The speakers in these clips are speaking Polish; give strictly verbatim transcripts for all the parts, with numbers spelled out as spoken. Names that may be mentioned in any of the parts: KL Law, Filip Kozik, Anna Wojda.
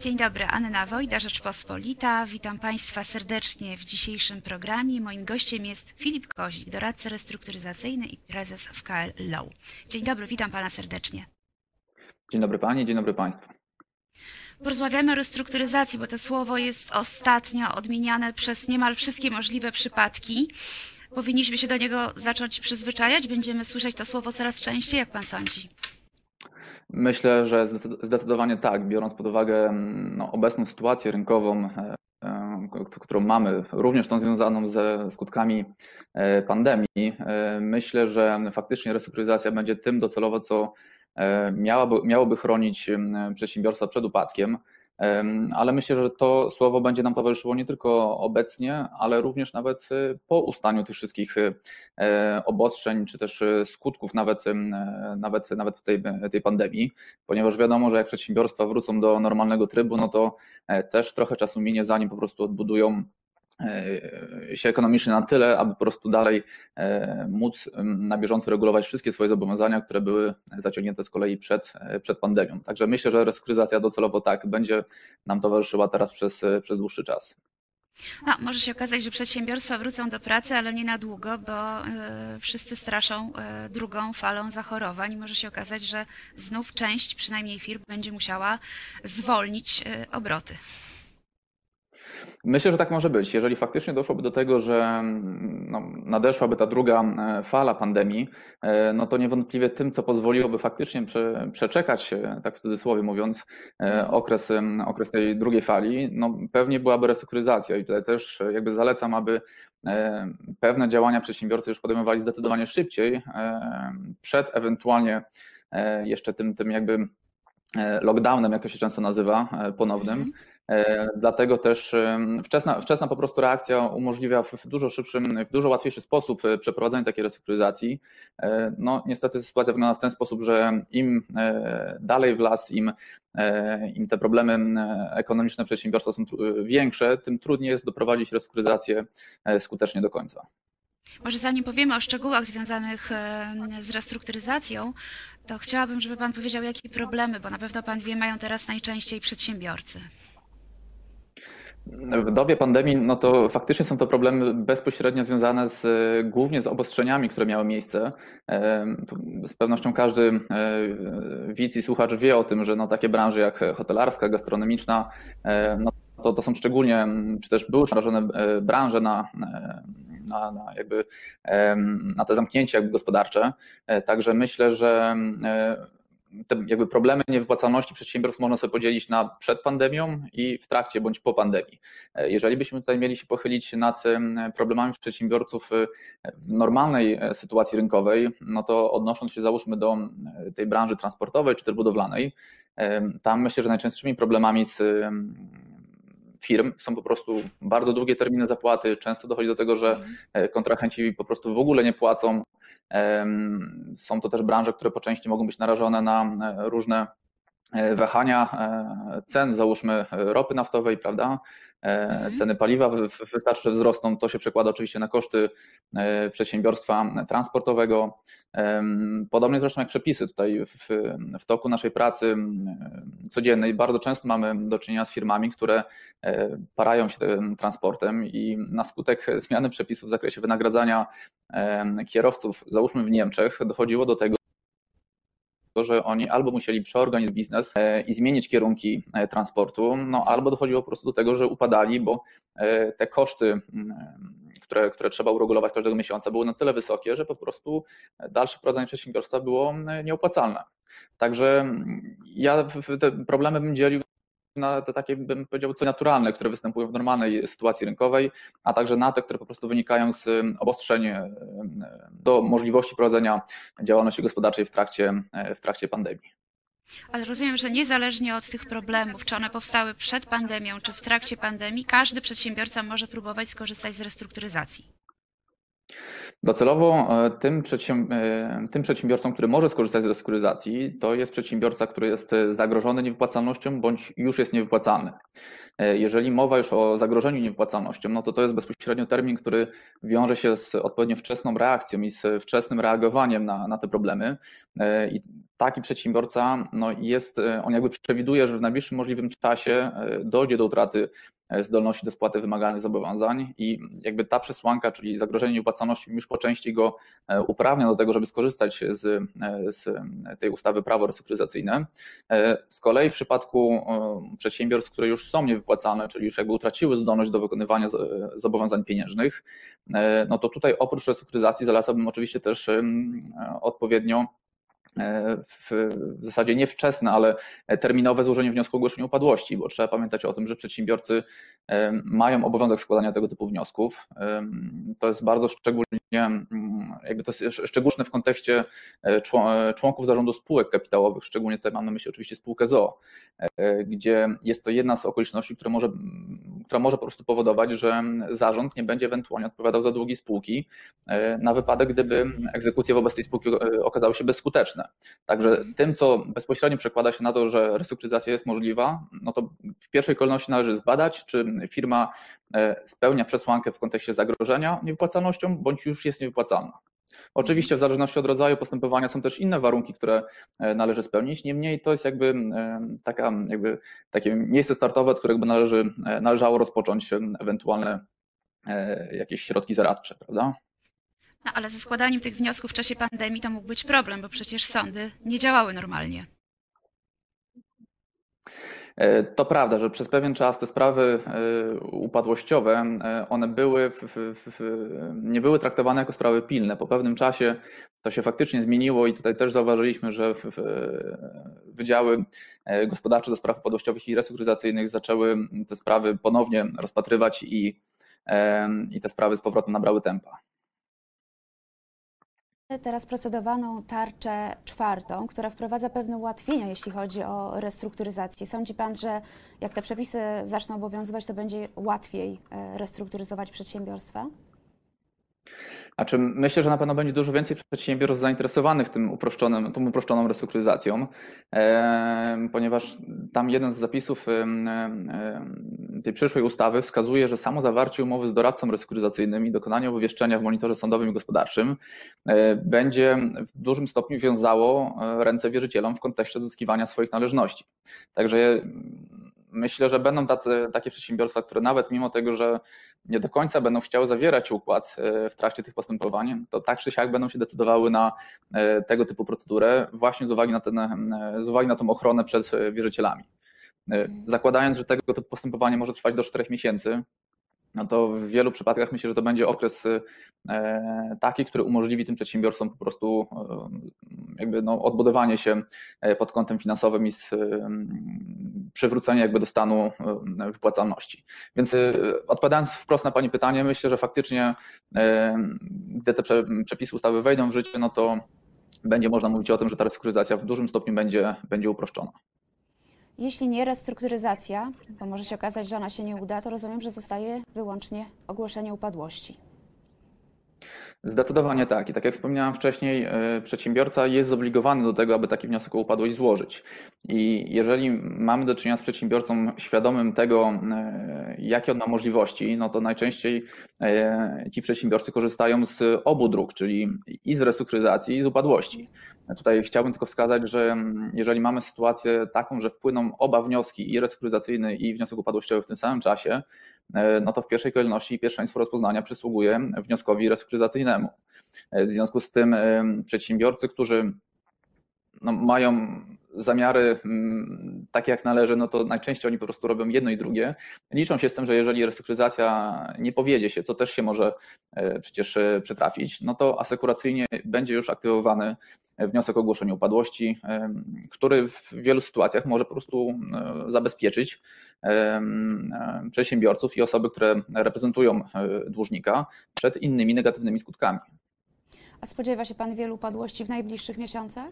Dzień dobry, Anna Wojda, Rzeczpospolita. Witam Państwa serdecznie w dzisiejszym programie. Moim gościem jest Filip Kozik, doradca restrukturyzacyjny i prezes w K L Law. Dzień dobry, witam Pana serdecznie. Dzień dobry Panie, dzień dobry Państwu. Porozmawiamy o restrukturyzacji, bo to słowo jest ostatnio odmieniane przez niemal wszystkie możliwe przypadki. Powinniśmy się do niego zacząć przyzwyczajać? Będziemy słyszeć to słowo coraz częściej, jak Pan sądzi? Myślę, że zdecydowanie tak, biorąc pod uwagę no, obecną sytuację rynkową, którą mamy, również tą związaną ze skutkami pandemii, myślę, że faktycznie restrukturyzacja będzie tym docelowo, co miałaby, miałoby chronić przedsiębiorstwa przed upadkiem, ale myślę, że to słowo będzie nam towarzyszyło nie tylko obecnie, ale również nawet po ustaniu tych wszystkich obostrzeń, czy też skutków nawet, nawet, nawet tej, tej pandemii, ponieważ wiadomo, że jak przedsiębiorstwa wrócą do normalnego trybu, no to też trochę czasu minie, zanim po prostu odbudują się ekonomicznie na tyle, aby po prostu dalej móc na bieżąco regulować wszystkie swoje zobowiązania, które były zaciągnięte z kolei przed, przed pandemią. Także myślę, że restrukturyzacja docelowo tak będzie nam towarzyszyła teraz przez, przez dłuższy czas. No, może się okazać, że przedsiębiorstwa wrócą do pracy, ale nie na długo, bo y, wszyscy straszą y, drugą falą zachorowań. Może się okazać, że znów część, przynajmniej firm, będzie musiała zwolnić y, obroty. Myślę, że tak może być. Jeżeli faktycznie doszłoby do tego, że no, nadeszłaby ta druga fala pandemii, no to niewątpliwie tym, co pozwoliłoby faktycznie prze, przeczekać, tak w cudzysłowie mówiąc, okres, okres tej drugiej fali, no pewnie byłaby restrukturyzacja i tutaj też jakby zalecam, aby pewne działania przedsiębiorcy już podejmowali zdecydowanie szybciej, przed ewentualnie jeszcze tym, tym jakby lockdownem, jak to się często nazywa, ponownym. Dlatego też wczesna, wczesna po prostu reakcja umożliwia w dużo szybszym, w dużo łatwiejszy sposób przeprowadzenie takiej restrukturyzacji. No niestety sytuacja wygląda w ten sposób, że im dalej w las, im, im te problemy ekonomiczne przedsiębiorstwa są większe, tym trudniej jest doprowadzić restrukturyzację skutecznie do końca. Może zanim powiemy o szczegółach związanych z restrukturyzacją, to chciałabym, żeby Pan powiedział, jakie problemy, bo na pewno Pan wie, mają teraz najczęściej przedsiębiorcy. W dobie pandemii, no to faktycznie są to problemy bezpośrednio związane z, głównie z obostrzeniami, które miały miejsce. Z pewnością każdy widz i słuchacz wie o tym, że no takie branże jak hotelarska, gastronomiczna, no to, to są szczególnie, czy też były narażone branże na, na, na, jakby, na te zamknięcia jakby gospodarcze. Także myślę, że te jakby problemy niewypłacalności przedsiębiorstw można sobie podzielić na przed pandemią i w trakcie bądź po pandemii. Jeżeli byśmy tutaj mieli się pochylić nad problemami przedsiębiorców w normalnej sytuacji rynkowej, no to odnosząc się załóżmy do tej branży transportowej czy też budowlanej, tam myślę, że najczęstszymi problemami z firm są po prostu bardzo długie terminy zapłaty, często dochodzi do tego, że kontrahenci po prostu w ogóle nie płacą. Są to też branże, które po części mogą być narażone na różne wahania cen, załóżmy ropy naftowej, prawda? Mhm. Ceny paliwa wystarczy, że wzrosną, to się przekłada oczywiście na koszty przedsiębiorstwa transportowego. Podobnie zresztą jak przepisy. Tutaj w, w toku naszej pracy codziennej bardzo często mamy do czynienia z firmami, które parają się tym transportem i na skutek zmiany przepisów w zakresie wynagradzania kierowców, załóżmy w Niemczech, dochodziło do tego, to, że oni albo musieli przeorganizować biznes i zmienić kierunki transportu, no albo dochodziło po prostu do tego, że upadali, bo te koszty, które, które trzeba uregulować każdego miesiąca, były na tyle wysokie, że po prostu dalsze prowadzenie przedsiębiorstwa było nieopłacalne. Także ja te problemy bym dzielił na te takie, bym powiedział, co naturalne, które występują w normalnej sytuacji rynkowej, a także na te, które po prostu wynikają z obostrzeń do możliwości prowadzenia działalności gospodarczej w trakcie, w trakcie pandemii. Ale rozumiem, że niezależnie od tych problemów, czy one powstały przed pandemią, czy w trakcie pandemii, każdy przedsiębiorca może próbować skorzystać z restrukturyzacji. Docelowo tym, przedsięb... tym przedsiębiorcą, który może skorzystać z restrukturyzacji, to jest przedsiębiorca, który jest zagrożony niewypłacalnością bądź już jest niewypłacalny. Jeżeli mowa już o zagrożeniu niewypłacalnością, no to to jest bezpośrednio termin, który wiąże się z odpowiednio wczesną reakcją i z wczesnym reagowaniem na, na te problemy. I taki przedsiębiorca no jest, on jakby przewiduje, że w najbliższym możliwym czasie dojdzie do utraty zdolności do spłaty wymaganych zobowiązań i jakby ta przesłanka, czyli zagrożenie niewypłacalnością, już po części go uprawnia do tego, żeby skorzystać z, z tej ustawy prawo restrukturyzacyjne. Z kolei w przypadku przedsiębiorstw, które już są niewypłacane, czyli już jakby utraciły zdolność do wykonywania zobowiązań pieniężnych, no to tutaj oprócz restrukturyzacji zalecałbym oczywiście też odpowiednio W, w zasadzie nie wczesne, ale terminowe złożenie wniosku o ogłoszenie upadłości, bo trzeba pamiętać o tym, że przedsiębiorcy mają obowiązek składania tego typu wniosków. To jest bardzo szczególnie, jakby to jest szczególne w kontekście członków zarządu spółek kapitałowych, szczególnie tutaj mam na myśli oczywiście spółkę z o o, gdzie jest to jedna z okoliczności, która może, która może po prostu powodować, że zarząd nie będzie ewentualnie odpowiadał za długi spółki na wypadek, gdyby egzekucje wobec tej spółki okazały się bezskuteczne. Także tym, co bezpośrednio przekłada się na to, że restrukturyzacja jest możliwa, no to w pierwszej kolejności należy zbadać, czy firma spełnia przesłankę w kontekście zagrożenia niewypłacalnością, bądź już jest niewypłacalna. Oczywiście w zależności od rodzaju postępowania są też inne warunki, które należy spełnić, niemniej to jest jakby, taka, jakby takie miejsce startowe, od którego należy, należało rozpocząć ewentualne jakieś środki zaradcze, prawda? No, ale ze składaniem tych wniosków w czasie pandemii to mógł być problem, bo przecież sądy nie działały normalnie. To prawda, że przez pewien czas te sprawy upadłościowe, one były, w, w, w, nie były traktowane jako sprawy pilne. Po pewnym czasie to się faktycznie zmieniło i tutaj też zauważyliśmy, że w, w, wydziały gospodarcze do spraw upadłościowych i restrukturyzacyjnych zaczęły te sprawy ponownie rozpatrywać i, i te sprawy z powrotem nabrały tempa. Teraz procedowaną tarczę czwartą, która wprowadza pewne ułatwienia, jeśli chodzi o restrukturyzację. Sądzi Pan, że jak te przepisy zaczną obowiązywać, to będzie łatwiej restrukturyzować przedsiębiorstwa? Znaczy, myślę, że na pewno będzie dużo więcej przedsiębiorstw zainteresowanych tym uproszczonym, tą uproszczoną restrukturyzacją, ponieważ tam jeden z zapisów tej przyszłej ustawy wskazuje, że samo zawarcie umowy z doradcą restrukturyzacyjnym i dokonanie obwieszczenia w monitorze sądowym i gospodarczym będzie w dużym stopniu wiązało ręce wierzycielom w kontekście odzyskiwania swoich należności. Także myślę, że będą takie przedsiębiorstwa, które nawet mimo tego, że nie do końca będą chciały zawierać układ w trakcie tych postępowań, to tak czy siak będą się decydowały na tego typu procedurę właśnie z uwagi na, ten, z uwagi na tą ochronę przed wierzycielami. Zakładając, że tego typu postępowanie może trwać do czterech miesięcy, no to w wielu przypadkach myślę, że to będzie okres taki, który umożliwi tym przedsiębiorcom po prostu jakby no odbudowanie się pod kątem finansowym i przywrócenie jakby do stanu wypłacalności. Więc odpowiadając wprost na Pani pytanie, myślę, że faktycznie gdy te przepisy ustawy wejdą w życie, no to będzie można mówić o tym, że ta restrukturyzacja w dużym stopniu będzie, będzie uproszczona. Jeśli nie restrukturyzacja, bo może się okazać, że ona się nie uda, to rozumiem, że zostaje wyłącznie ogłoszenie upadłości. Zdecydowanie tak. I tak jak wspominałem wcześniej, przedsiębiorca jest zobligowany do tego, aby taki wniosek o upadłość złożyć. I jeżeli mamy do czynienia z przedsiębiorcą świadomym tego, jakie on ma możliwości, no to najczęściej ci przedsiębiorcy korzystają z obu dróg, czyli i z restrukturyzacji, i z upadłości. Tutaj chciałbym tylko wskazać, że jeżeli mamy sytuację taką, że wpłyną oba wnioski, i restrukturyzacyjny, i wniosek upadłościowy w tym samym czasie, no to w pierwszej kolejności pierwszeństwo rozpoznania przysługuje wnioskowi restrukturyzacyjnemu. W związku z tym przedsiębiorcy, którzy no mają zamiary takie jak należy, no to najczęściej oni po prostu robią jedno i drugie. Liczą się z tym, że jeżeli restrukturyzacja nie powiedzie się, co też się może przecież przytrafić, no to asekuracyjnie będzie już aktywowany wniosek o ogłoszenie upadłości, który w wielu sytuacjach może po prostu zabezpieczyć przedsiębiorców i osoby, które reprezentują dłużnika przed innymi negatywnymi skutkami. A spodziewa się Pan wielu upadłości w najbliższych miesiącach?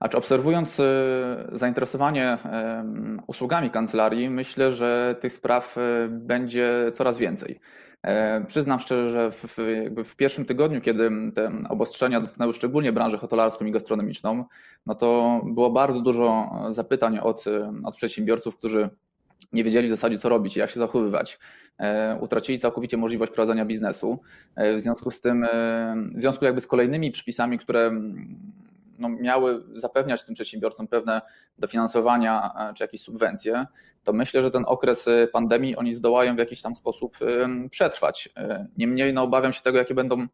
A czy obserwując zainteresowanie usługami kancelarii, myślę, że tych spraw będzie coraz więcej. Przyznam szczerze, że w, jakby w pierwszym tygodniu, kiedy te obostrzenia dotknęły szczególnie branżę hotelarską i gastronomiczną, no to było bardzo dużo zapytań od, od przedsiębiorców, którzy nie wiedzieli w zasadzie, co robić, jak się zachowywać. Utracili całkowicie możliwość prowadzenia biznesu. W związku z tym, w związku jakby z kolejnymi przepisami, które no miały zapewniać tym przedsiębiorcom pewne dofinansowania czy jakieś subwencje, to myślę, że ten okres pandemii oni zdołają w jakiś tam sposób przetrwać. Niemniej no, obawiam się tego, jakie będą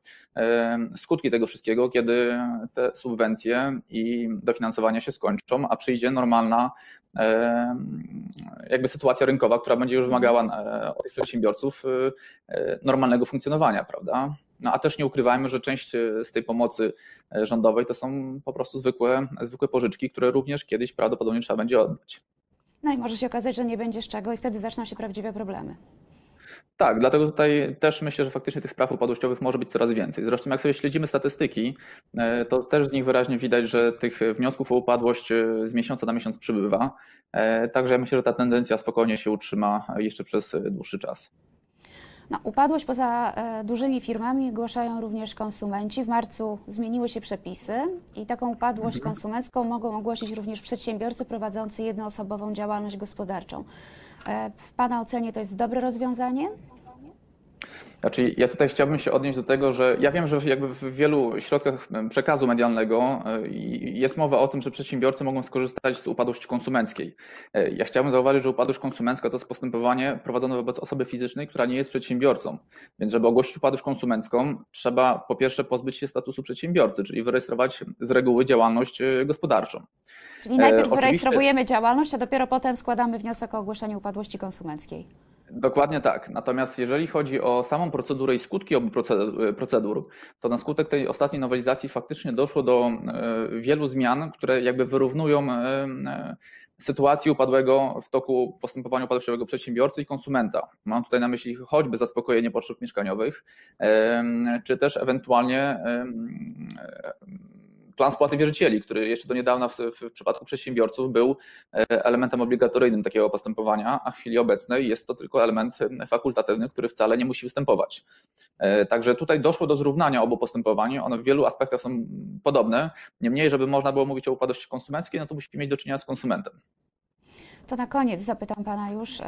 skutki tego wszystkiego, kiedy te subwencje i dofinansowania się skończą, a przyjdzie normalna jakby sytuacja rynkowa, która będzie już wymagała od przedsiębiorców normalnego funkcjonowania, prawda? No a też nie ukrywajmy, że część z tej pomocy rządowej to są po prostu zwykłe, zwykłe pożyczki, które również kiedyś prawdopodobnie trzeba będzie oddać. No i może się okazać, że nie będzie z czego i wtedy zaczną się prawdziwe problemy. Tak, dlatego tutaj też myślę, że faktycznie tych spraw upadłościowych może być coraz więcej. Zresztą jak sobie śledzimy statystyki, to też z nich wyraźnie widać, że tych wniosków o upadłość z miesiąca na miesiąc przybywa. Także ja myślę, że ta tendencja spokojnie się utrzyma jeszcze przez dłuższy czas. No, upadłość poza dużymi firmami ogłaszają również konsumenci. W marcu zmieniły się przepisy i taką upadłość konsumencką mogą ogłosić również przedsiębiorcy prowadzący jednoosobową działalność gospodarczą. W Pana ocenie to jest dobre rozwiązanie? Znaczy, ja tutaj chciałbym się odnieść do tego, że ja wiem, że jakby w wielu środkach przekazu medialnego jest mowa o tym, że przedsiębiorcy mogą skorzystać z upadłości konsumenckiej. Ja chciałbym zauważyć, że upadłość konsumencka to jest postępowanie prowadzone wobec osoby fizycznej, która nie jest przedsiębiorcą. Więc żeby ogłosić upadłość konsumencką, trzeba po pierwsze pozbyć się statusu przedsiębiorcy, czyli wyrejestrować z reguły działalność gospodarczą. Czyli najpierw e, wyrejestrowujemy działalność, a dopiero potem składamy wniosek o ogłoszenie upadłości konsumenckiej. Dokładnie tak. Natomiast jeżeli chodzi o samą procedurę i skutki obu procedur, to na skutek tej ostatniej nowelizacji faktycznie doszło do wielu zmian, które jakby wyrównują sytuację upadłego w toku postępowania upadłościowego przedsiębiorcy i konsumenta. Mam tutaj na myśli choćby zaspokojenie potrzeb mieszkaniowych, czy też ewentualnie plan spłaty wierzycieli, który jeszcze do niedawna w, w przypadku przedsiębiorców był elementem obligatoryjnym takiego postępowania, a w chwili obecnej jest to tylko element fakultatywny, który wcale nie musi występować. Także tutaj doszło do zrównania obu postępowań, one w wielu aspektach są podobne, niemniej żeby można było mówić o upadłości konsumenckiej, no to musimy mieć do czynienia z konsumentem. To na koniec zapytam Pana już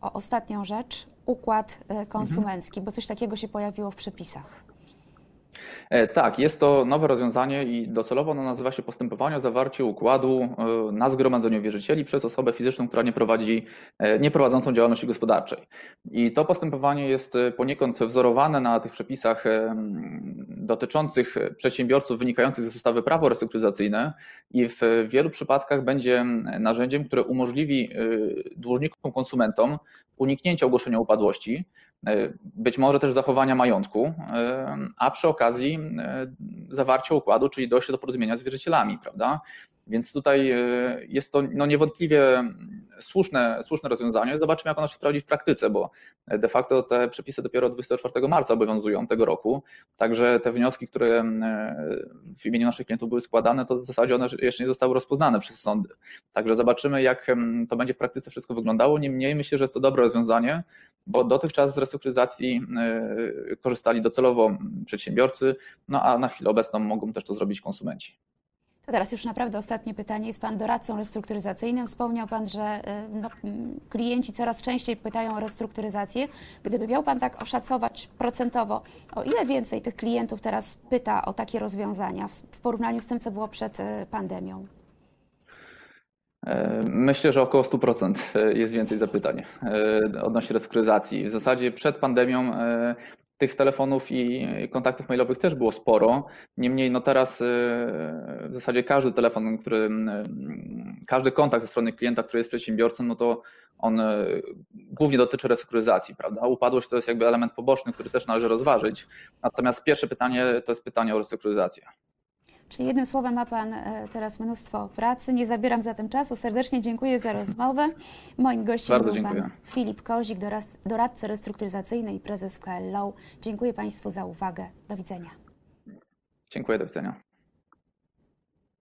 o ostatnią rzecz, układ konsumencki, mhm. bo coś takiego się pojawiło w przepisach. Tak, jest to nowe rozwiązanie i docelowo ono nazywa się postępowanie o zawarciu układu na zgromadzeniu wierzycieli przez osobę fizyczną, która nie prowadzi, nie prowadzącą działalności gospodarczej. I to postępowanie jest poniekąd wzorowane na tych przepisach dotyczących przedsiębiorców wynikających z ustawy Prawo restrukturyzacyjne i w wielu przypadkach będzie narzędziem, które umożliwi dłużnikom, konsumentom uniknięcie ogłoszenia upadłości, być może też zachowania majątku, a przy okazji zawarcia układu, czyli dojście do porozumienia z wierzycielami, prawda? Więc tutaj jest to no niewątpliwie słuszne, słuszne rozwiązanie. Zobaczymy, jak ono się sprawdzi w praktyce, bo de facto te przepisy dopiero dwudziestego czwartego marca obowiązują tego roku. Także te wnioski, które w imieniu naszych klientów były składane, to w zasadzie one jeszcze nie zostały rozpoznane przez sądy. Także zobaczymy, jak to będzie w praktyce wszystko wyglądało. Niemniej myślę, że jest to dobre rozwiązanie, bo dotychczas z restrukturyzacji korzystali docelowo przedsiębiorcy, no a na chwilę obecną mogą też to zrobić konsumenci. To teraz już naprawdę ostatnie pytanie. Jest Pan doradcą restrukturyzacyjnym. Wspomniał Pan, że no, klienci coraz częściej pytają o restrukturyzację. Gdyby miał Pan tak oszacować procentowo, o ile więcej tych klientów teraz pyta o takie rozwiązania w porównaniu z tym, co było przed pandemią? Myślę, że około sto procent jest więcej zapytań odnośnie restrukturyzacji. W zasadzie przed pandemią tych telefonów i kontaktów mailowych też było sporo. Niemniej no teraz w zasadzie każdy telefon, który, każdy kontakt ze strony klienta, który jest przedsiębiorcą, no to on głównie dotyczy restrukturyzacji, prawda? Upadłość to jest jakby element poboczny, który też należy rozważyć. Natomiast pierwsze pytanie to jest pytanie o restrukturyzację. Czyli jednym słowem ma Pan teraz mnóstwo pracy. Nie zabieram zatem czasu. Serdecznie dziękuję za rozmowę. Moim gościem Bardzo był dziękuję. Pan Filip Kozik, doradca restrukturyzacyjny i prezes w K L Law. Dziękuję Państwu za uwagę. Do widzenia. Dziękuję, do widzenia.